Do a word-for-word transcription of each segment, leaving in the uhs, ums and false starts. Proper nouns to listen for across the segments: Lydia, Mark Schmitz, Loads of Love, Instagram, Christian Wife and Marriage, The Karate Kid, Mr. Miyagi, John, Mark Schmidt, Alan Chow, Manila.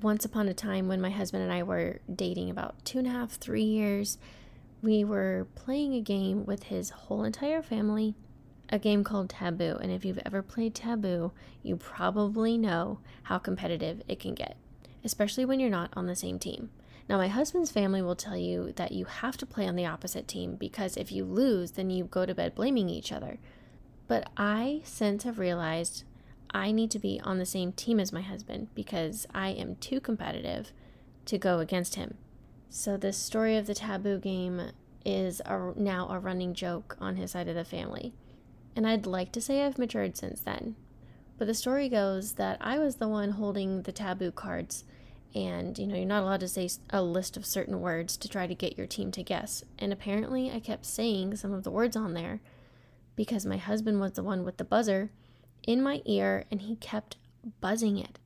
once upon a time when my husband and I were dating about two and a half, three years, we were playing a game with his whole entire family, a game called Taboo. And if you've ever played Taboo, you probably know how competitive it can get, especially when you're not on the same team. Now, my husband's family will tell you that you have to play on the opposite team because if you lose, then you go to bed blaming each other. But I since have realized I need to be on the same team as my husband because I am too competitive to go against him. So this story of the Taboo game is a, now a running joke on his side of the family. And I'd like to say I've matured since then. But the story goes that I was the one holding the Taboo cards, and you know, you're not allowed to say a list of certain words to try to get your team to guess. And apparently I kept saying some of the words on there because my husband was the one with the buzzer in my ear, and he kept buzzing it.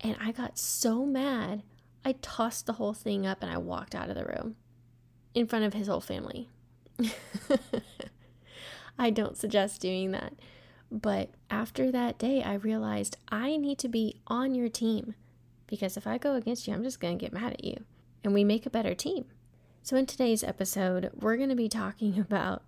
And I got so mad, I tossed the whole thing up and I walked out of the room in front of his whole family. I don't suggest doing that. But after that day, I realized I need to be on your team because if I go against you, I'm just going to get mad at you, and we make a better team. So in today's episode, we're going to be talking about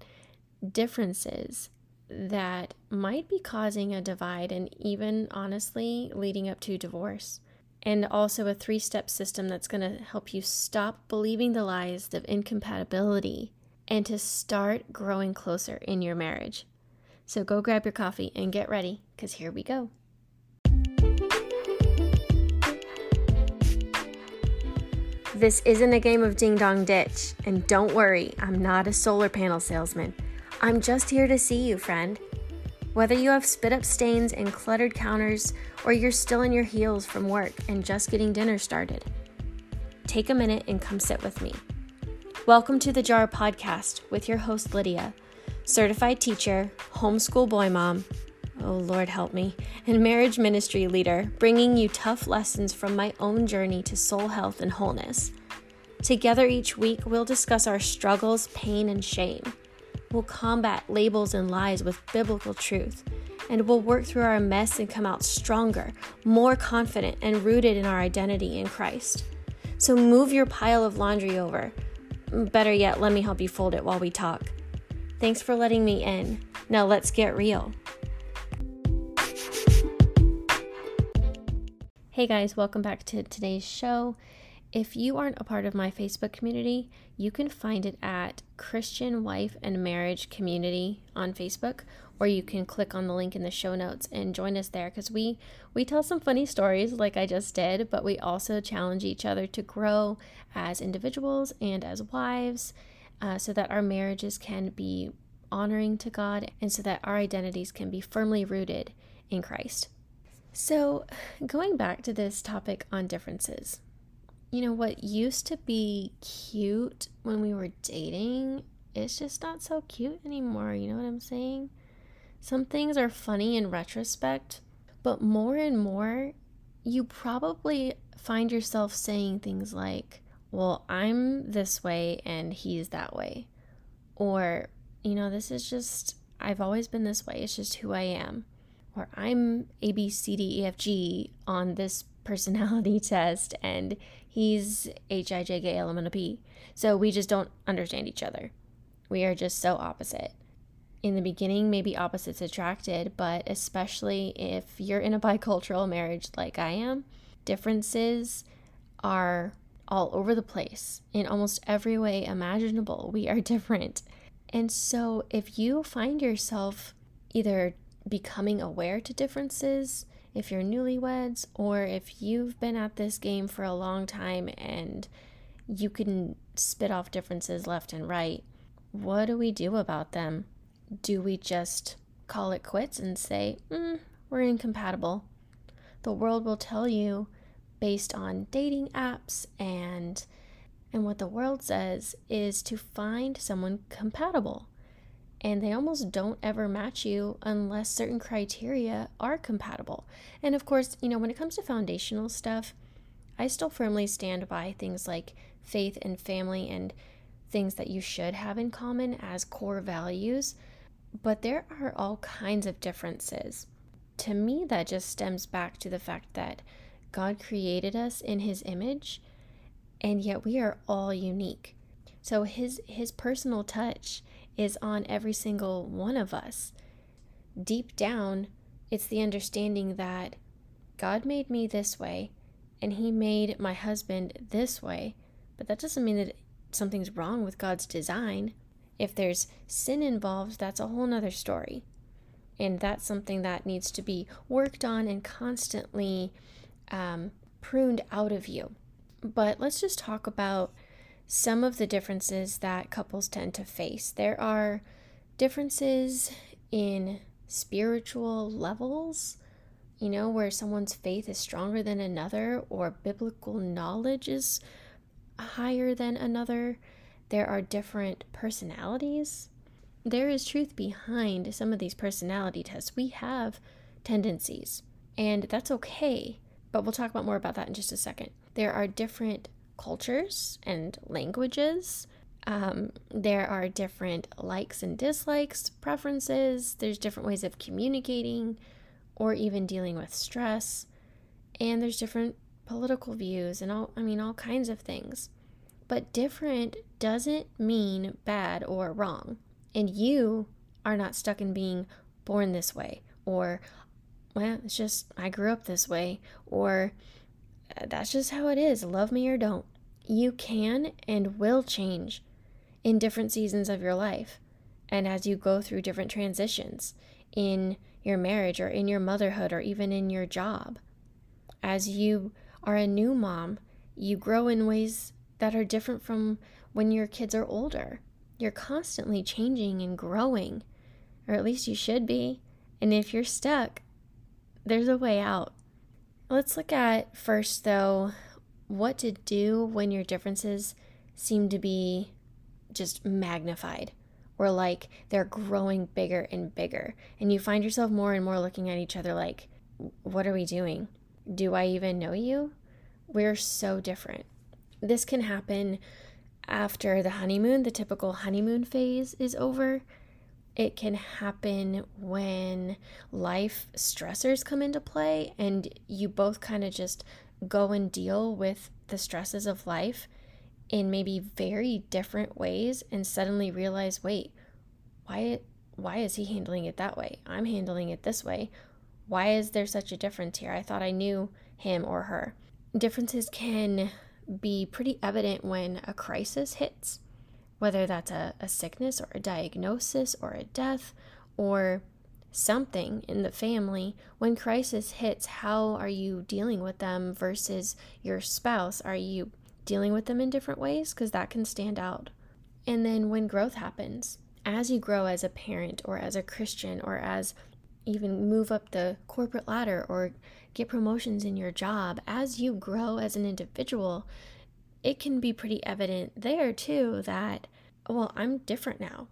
differences that might be causing a divide and even honestly leading up to divorce. And also a three-step system that's going to help you stop believing the lies of incompatibility and to start growing closer in your marriage. So go grab your coffee and get ready, because here we go. This isn't a game of ding-dong ditch, and don't worry, I'm not a solar panel salesman. I'm just here to see you, friend. Whether you have spit-up stains and cluttered counters, or you're still in your heels from work and just getting dinner started, take a minute and come sit with me. Welcome to the Jar Podcast with your host, Lydia, certified teacher, homeschool boy mom, oh Lord help me, and marriage ministry leader, bringing you tough lessons from my own journey to soul health and wholeness. Together each week, we'll discuss our struggles, pain, and shame. We'll combat labels and lies with biblical truth, and we'll work through our mess and come out stronger, more confident, and rooted in our identity in Christ. So move your pile of laundry over. Better yet, let me help you fold it while we talk. Thanks for letting me in. Now let's get real. Hey guys, welcome back to today's show. If you aren't a part of my Facebook community, you can find it at Christian Wife and Marriage Community on Facebook, or you can click on the link in the show notes and join us there because we, we tell some funny stories like I just did, but we also challenge each other to grow as individuals and as wives uh, so that our marriages can be honoring to God and so that our identities can be firmly rooted in Christ. So going back to this topic on differences, you know, what used to be cute when we were dating, it's just not so cute anymore, you know what I'm saying? Some things are funny in retrospect, but more and more, you probably find yourself saying things like, well, I'm this way and he's that way. Or, you know, this is just, I've always been this way, it's just who I am. Or I'm A, B, C, D, E, F, G on this personality test and he's H I J K L M N O P. So we just don't understand each other. We are just so opposite. In the beginning, maybe opposites attracted, but especially if you're in a bicultural marriage like I am, differences are all over the place. In almost every way imaginable, we are different. And so if you find yourself either becoming aware to differences, if you're newlyweds, or if you've been at this game for a long time and you can spit off differences left and right, what do we do about them? Do we just call it quits and say, mm, we're incompatible? The world will tell you based on dating apps and, and what the world says is to find someone compatible. And they almost don't ever match you unless certain criteria are compatible. And of course, you know, when it comes to foundational stuff, I still firmly stand by things like faith and family and things that you should have in common as core values. But there are all kinds of differences. To me, that just stems back to the fact that God created us in his image, and yet we are all unique. So his his personal touch is on every single one of us. Deep down, it's the understanding that God made me this way, and he made my husband this way, but that doesn't mean that something's wrong with God's design. If there's sin involved, that's a whole nother story. And that's something that needs to be worked on and constantly um, pruned out of you. But let's just talk about some of the differences that couples tend to face. There are differences in spiritual levels, you know, where someone's faith is stronger than another or biblical knowledge is higher than another. There are different personalities. There is truth behind some of these personality tests. We have tendencies, and that's okay, but we'll talk about more about that in just a second. There are different cultures and languages. Um, there are different likes and dislikes, preferences. There's different ways of communicating or even dealing with stress. And there's different political views and all, I mean, all kinds of things. But different doesn't mean bad or wrong. And you are not stuck in being born this way, or, well, it's just, I grew up this way, or that's just how it is, love me or don't. You can and will change in different seasons of your life, and as you go through different transitions in your marriage or in your motherhood or even in your job. As you are a new mom, you grow in ways that are different from when your kids are older. You're constantly changing and growing, or at least you should be. And if you're stuck, there's a way out. Let's look at first, though, what to do when your differences seem to be just magnified, or like they're growing bigger and bigger, and you find yourself more and more looking at each other like, what are we doing? Do I even know you? We're so different. This can happen after the honeymoon, the typical honeymoon phase is over. It can happen when life stressors come into play and you both kind of just go and deal with the stresses of life in maybe very different ways and suddenly realize, wait, why, why is he handling it that way? I'm handling it this way. Why is there such a difference here? I thought I knew him or her. Differences can be pretty evident when a crisis hits, whether that's a, a sickness or a diagnosis or a death or something in the family. When crisis hits, how are you dealing with them versus your spouse? Are you dealing with them in different ways? Because that can stand out. And then when growth happens, as you grow as a parent or as a Christian or as even move up the corporate ladder or get promotions in your job, as you grow as an individual, it can be pretty evident there too that, well, I'm different now.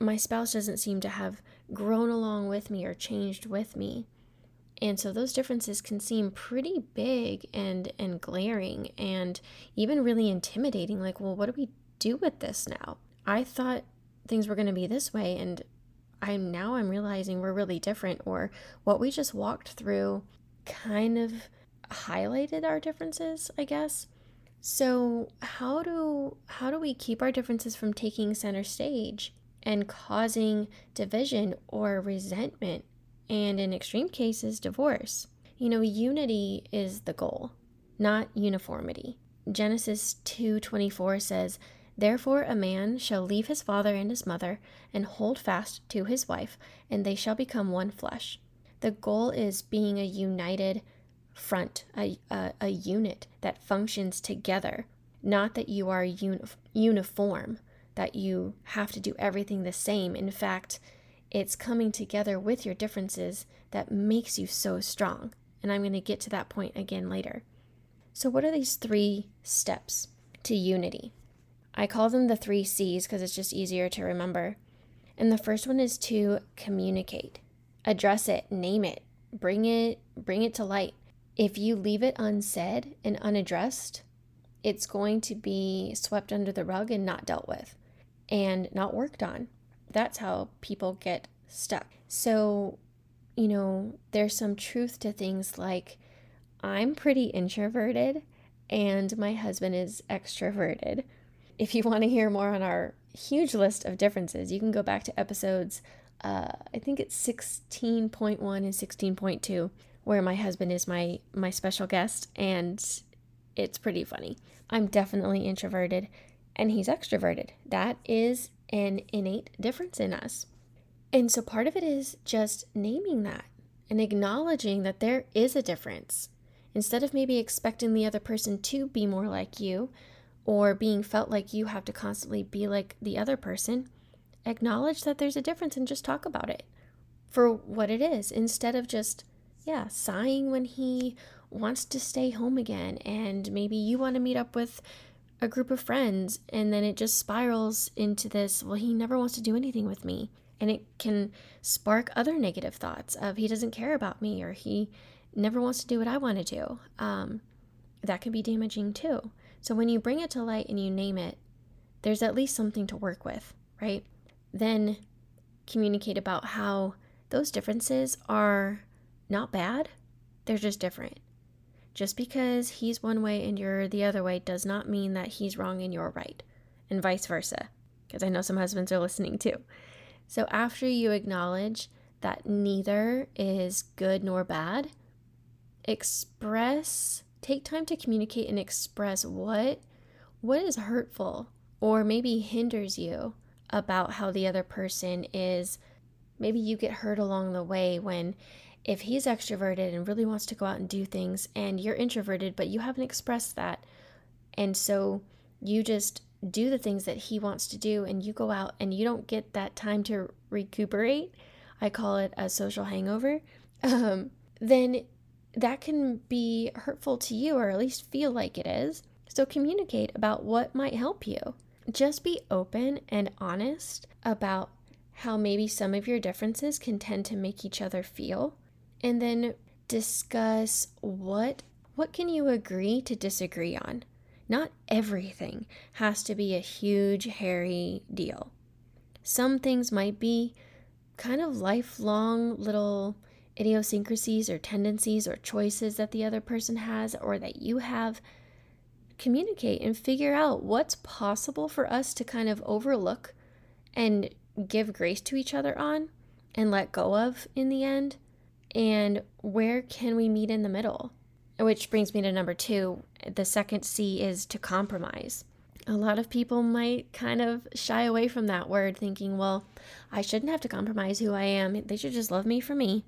My spouse doesn't seem to have grown along with me or changed with me. And so those differences can seem pretty big and, and glaring and even really intimidating. Like, well, what do we do with this now? I thought things were going to be this way, and I'm now I'm realizing we're really different, or what we just walked through kind of highlighted our differences, I guess. So how do how do we keep our differences from taking center stage and causing division or resentment, and in extreme cases, divorce? You know, unity is the goal, not uniformity. Genesis two twenty-four says, "Therefore a man shall leave his father and his mother and hold fast to his wife, and they shall become one flesh." The goal is being a united front, a, a, a unit that functions together, not that you are uni- uniform, that you have to do everything the same. In fact, it's coming together with your differences that makes you so strong. And I'm going to get to that point again later. So what are these three steps to unity? I call them the three C's because it's just easier to remember. And the first one is to communicate. Address it, name it, bring it, bring it to light. If you leave it unsaid and unaddressed, it's going to be swept under the rug and not dealt with and not worked on. That's how people get stuck. So, you know, there's some truth to things like, I'm pretty introverted and my husband is extroverted. If you want to hear more on our huge list of differences, you can go back to episodes, uh, I think it's sixteen point one and sixteen point two, where my husband is my, my special guest, and it's pretty funny. I'm definitely introverted and he's extroverted. That is an innate difference in us. And so part of it is just naming that and acknowledging that there is a difference. Instead of maybe expecting the other person to be more like you, or being felt like you have to constantly be like the other person, acknowledge that there's a difference and just talk about it for what it is, instead of just, yeah, sighing when he wants to stay home again, and maybe you want to meet up with a group of friends, and then it just spirals into this, well, he never wants to do anything with me, and it can spark other negative thoughts of he doesn't care about me, or he never wants to do what I want to do. Um, that can be damaging too. So when you bring it to light and you name it, there's at least something to work with, right? Then communicate about how those differences are not bad. They're just different. Just because he's one way and you're the other way does not mean that he's wrong and you're right, and vice versa, because I know some husbands are listening too. So after you acknowledge that neither is good nor bad, express... Take time to communicate and express what what is hurtful or maybe hinders you about how the other person is. Maybe you get hurt along the way when, if he's extroverted and really wants to go out and do things and you're introverted, but you haven't expressed that. And so you just do the things that he wants to do and you go out and you don't get that time to recuperate. I call it a social hangover. Um, then that can be hurtful to you, or at least feel like it is. So communicate about what might help you. Just be open and honest about how maybe some of your differences can tend to make each other feel. And then discuss what what can you agree to disagree on. Not everything has to be a huge, hairy deal. Some things might be kind of lifelong little idiosyncrasies or tendencies or choices that the other person has or that you have. Communicate and figure out what's possible for us to kind of overlook and give grace to each other on and let go of in the end, and where can we meet in the middle. Which brings me to number two. The second C is to compromise. A lot of people might kind of shy away from that word, thinking, well, I shouldn't have to compromise who I am. They should just love me for me.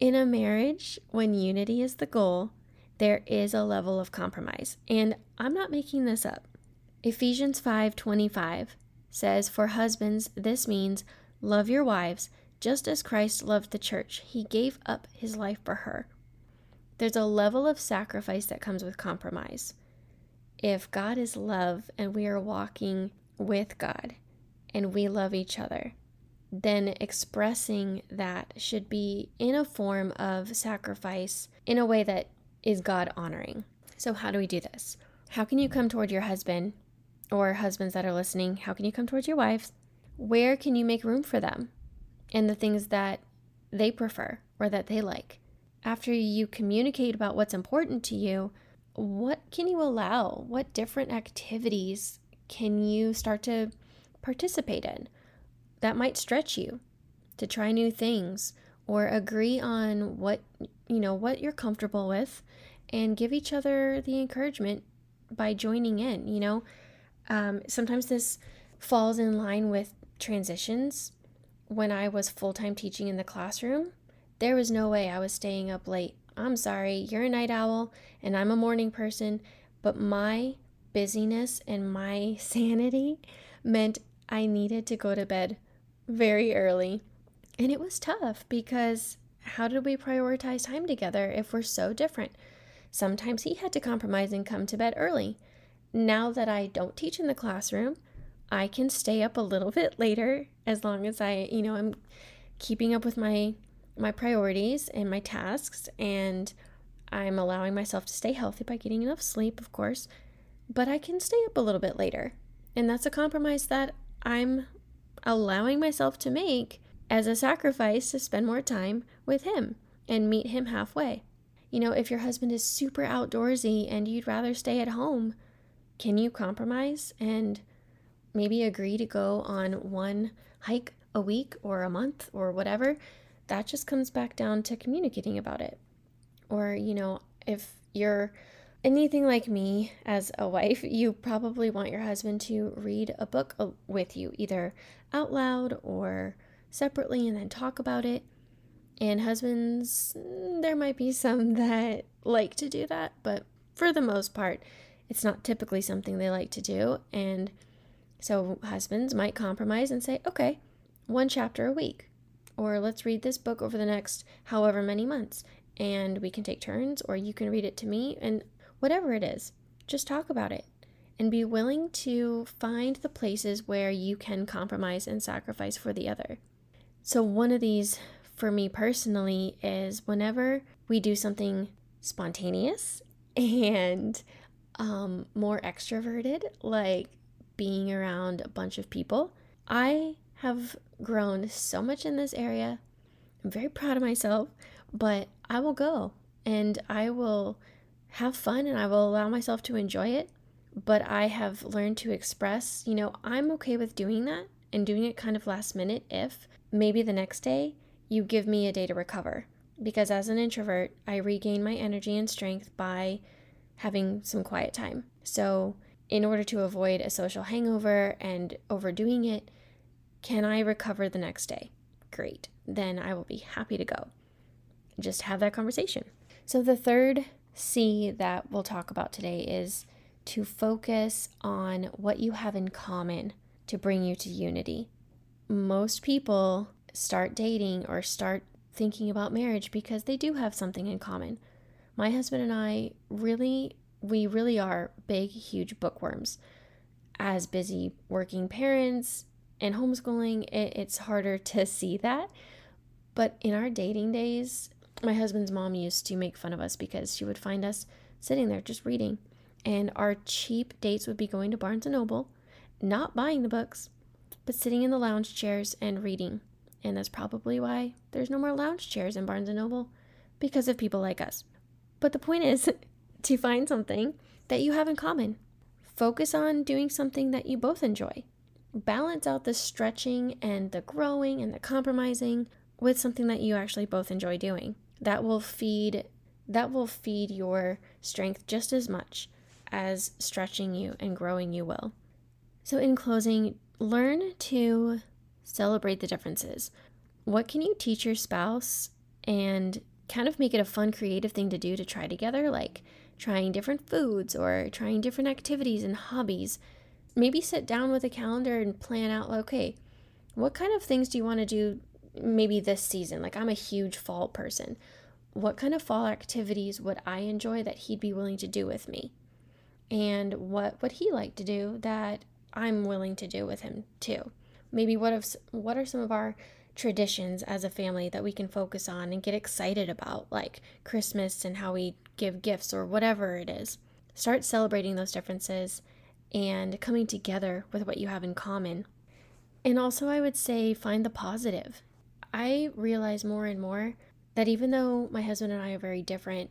In a marriage, when unity is the goal, there is a level of compromise. And I'm not making this up. Ephesians five twenty-five says, "For husbands, this means love your wives, just as Christ loved the church. He gave up his life for her." There's a level of sacrifice that comes with compromise. If God is love and we are walking with God and we love each other, then expressing that should be in a form of sacrifice in a way that is God honoring. So how do we do this? How can you come toward your husband, or husbands that are listening? How can you come towards your wives? Where can you make room for them and the things that they prefer or that they like? After you communicate about what's important to you, what can you allow? What different activities can you start to participate in? That might stretch you to try new things, or agree on what, you know, what you're comfortable with, and give each other the encouragement by joining in, you know. Um, sometimes this falls in line with transitions. When I was full-time teaching in the classroom, there was no way I was staying up late. I'm sorry, you're a night owl and I'm a morning person, but my busyness and my sanity meant I needed to go to bed very early. And it was tough, because how did we prioritize time together if we're so different? Sometimes he had to compromise and come to bed early. Now that I don't teach in the classroom, I can stay up a little bit later, as long as I, you know, I'm keeping up with my my priorities and my tasks, and I'm allowing myself to stay healthy by getting enough sleep, of course, but I can stay up a little bit later. And that's a compromise that I'm allowing myself to make as a sacrifice to spend more time with him and meet him halfway. You know, if your husband is super outdoorsy and you'd rather stay at home, can you compromise and maybe agree to go on one hike a week or a month or whatever? That just comes back down to communicating about it. Or, you know, if you're anything like me as a wife, you probably want your husband to read a book with you, either out loud or separately, and then talk about it. And husbands, there might be some that like to do that, but for the most part, it's not typically something they like to do. And so husbands might compromise and say, okay, one chapter a week, or let's read this book over the next however many months, and we can take turns, or you can read it to me, and whatever it is, just talk about it and be willing to find the places where you can compromise and sacrifice for the other. So one of these for me personally is whenever we do something spontaneous and um, more extroverted, like being around a bunch of people. I have grown so much in this area. I'm very proud of myself, but I will go and I will have fun and I will allow myself to enjoy it. But I have learned to express, you know, I'm okay with doing that and doing it kind of last minute if maybe the next day you give me a day to recover. Because as an introvert, I regain my energy and strength by having some quiet time. So in order to avoid a social hangover and overdoing it, can I recover the next day? Great. Then I will be happy to go. Just have that conversation. So the third C that we'll talk about today is to focus on what you have in common to bring you to unity. Most people start dating or start thinking about marriage because they do have something in common. My husband and I really, we really are big, huge bookworms. As busy working parents and homeschooling, it, it's harder to see that. But in our dating days, my husband's mom used to make fun of us because she would find us sitting there just reading. And our cheap dates would be going to Barnes and Noble, not buying the books, but sitting in the lounge chairs and reading. And that's probably why there's no more lounge chairs in Barnes and Noble, because of people like us. But the point is to find something that you have in common. Focus on doing something that you both enjoy. Balance out the stretching and the growing and the compromising with something that you actually both enjoy doing. That will feed, that will feed your strength just as much as stretching you and growing you will. So in closing, learn to celebrate the differences. What can you teach your spouse and kind of make it a fun, creative thing to do to try together, like trying different foods or trying different activities and hobbies? Maybe sit down with a calendar and plan out, okay, what kind of things do you want to do maybe this season? Like, I'm a huge fall person. What kind of fall activities would I enjoy that he'd be willing to do with me? And what would he like to do that I'm willing to do with him too? Maybe what if, what are some of our traditions as a family that we can focus on and get excited about, like Christmas and how we give gifts or whatever it is. Start celebrating those differences and coming together with what you have in common. And also, I would say find the positive. I realize more and more that even though my husband and I are very different,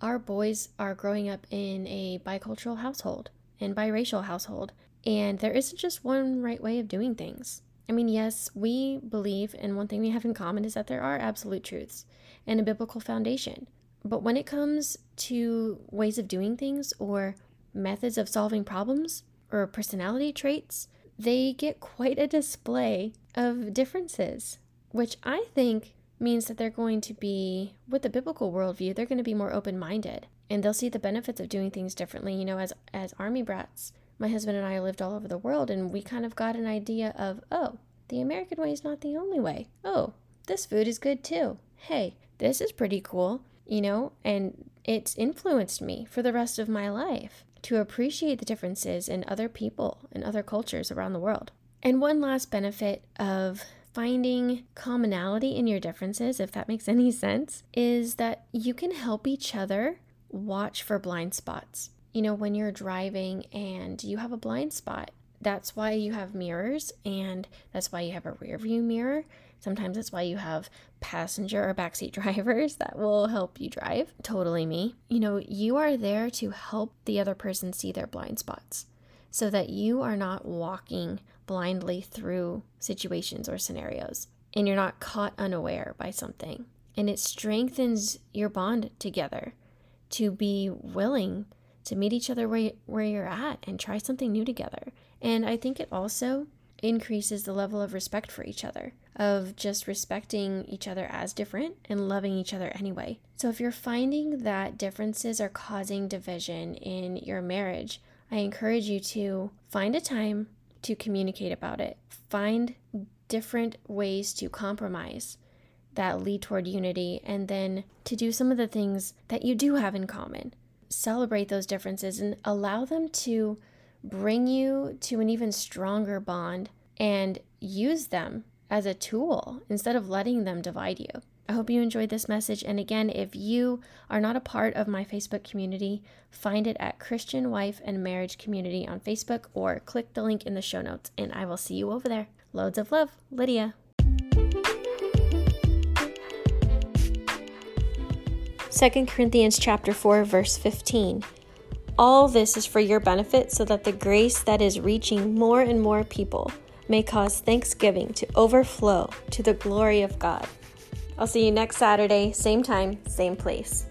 our boys are growing up in a bicultural household and biracial household. And there isn't just one right way of doing things. I mean, yes, we believe, and one thing we have in common is that there are absolute truths and a biblical foundation. But when it comes to ways of doing things or methods of solving problems or personality traits, they get quite a display of differences, which I think means that they're going to be, with the biblical worldview, they're going to be more open-minded. And they'll see the benefits of doing things differently, you know, as, as army brats. My husband and I lived all over the world, and we kind of got an idea of, oh, the American way is not the only way. Oh, this food is good too. Hey, this is pretty cool, you know, and it's influenced me for the rest of my life to appreciate the differences in other people and other cultures around the world. And one last benefit of finding commonality in your differences, if that makes any sense, is that you can help each other watch for blind spots. You know, when you're driving and you have a blind spot, that's why you have mirrors, and that's why you have a rear view mirror. Sometimes that's why you have passenger or backseat drivers that will help you drive. Totally me. You know, you are there to help the other person see their blind spots so that you are not walking blindly through situations or scenarios and you're not caught unaware by something. And it strengthens your bond together to be willing to meet each other where, where you're at and try something new together. And I think it also increases the level of respect for each other, of just respecting each other as different and loving each other anyway. So if you're finding that differences are causing division in your marriage, I encourage you to find a time to communicate about it. Find different ways to compromise that lead toward unity, and then to do some of the things that you do have in common. Celebrate those differences and allow them to bring you to an even stronger bond, and use them as a tool instead of letting them divide you. I hope you enjoyed this message. And again, if you are not a part of my Facebook community, find it at Christian Wife and Marriage Community on Facebook, or click the link in the show notes, and I will see you over there. Loads of love, Lydia. Second Corinthians chapter four, verse fifteen. All this is for your benefit, so that the grace that is reaching more and more people may cause thanksgiving to overflow to the glory of God. I'll see you next Saturday, same time, same place.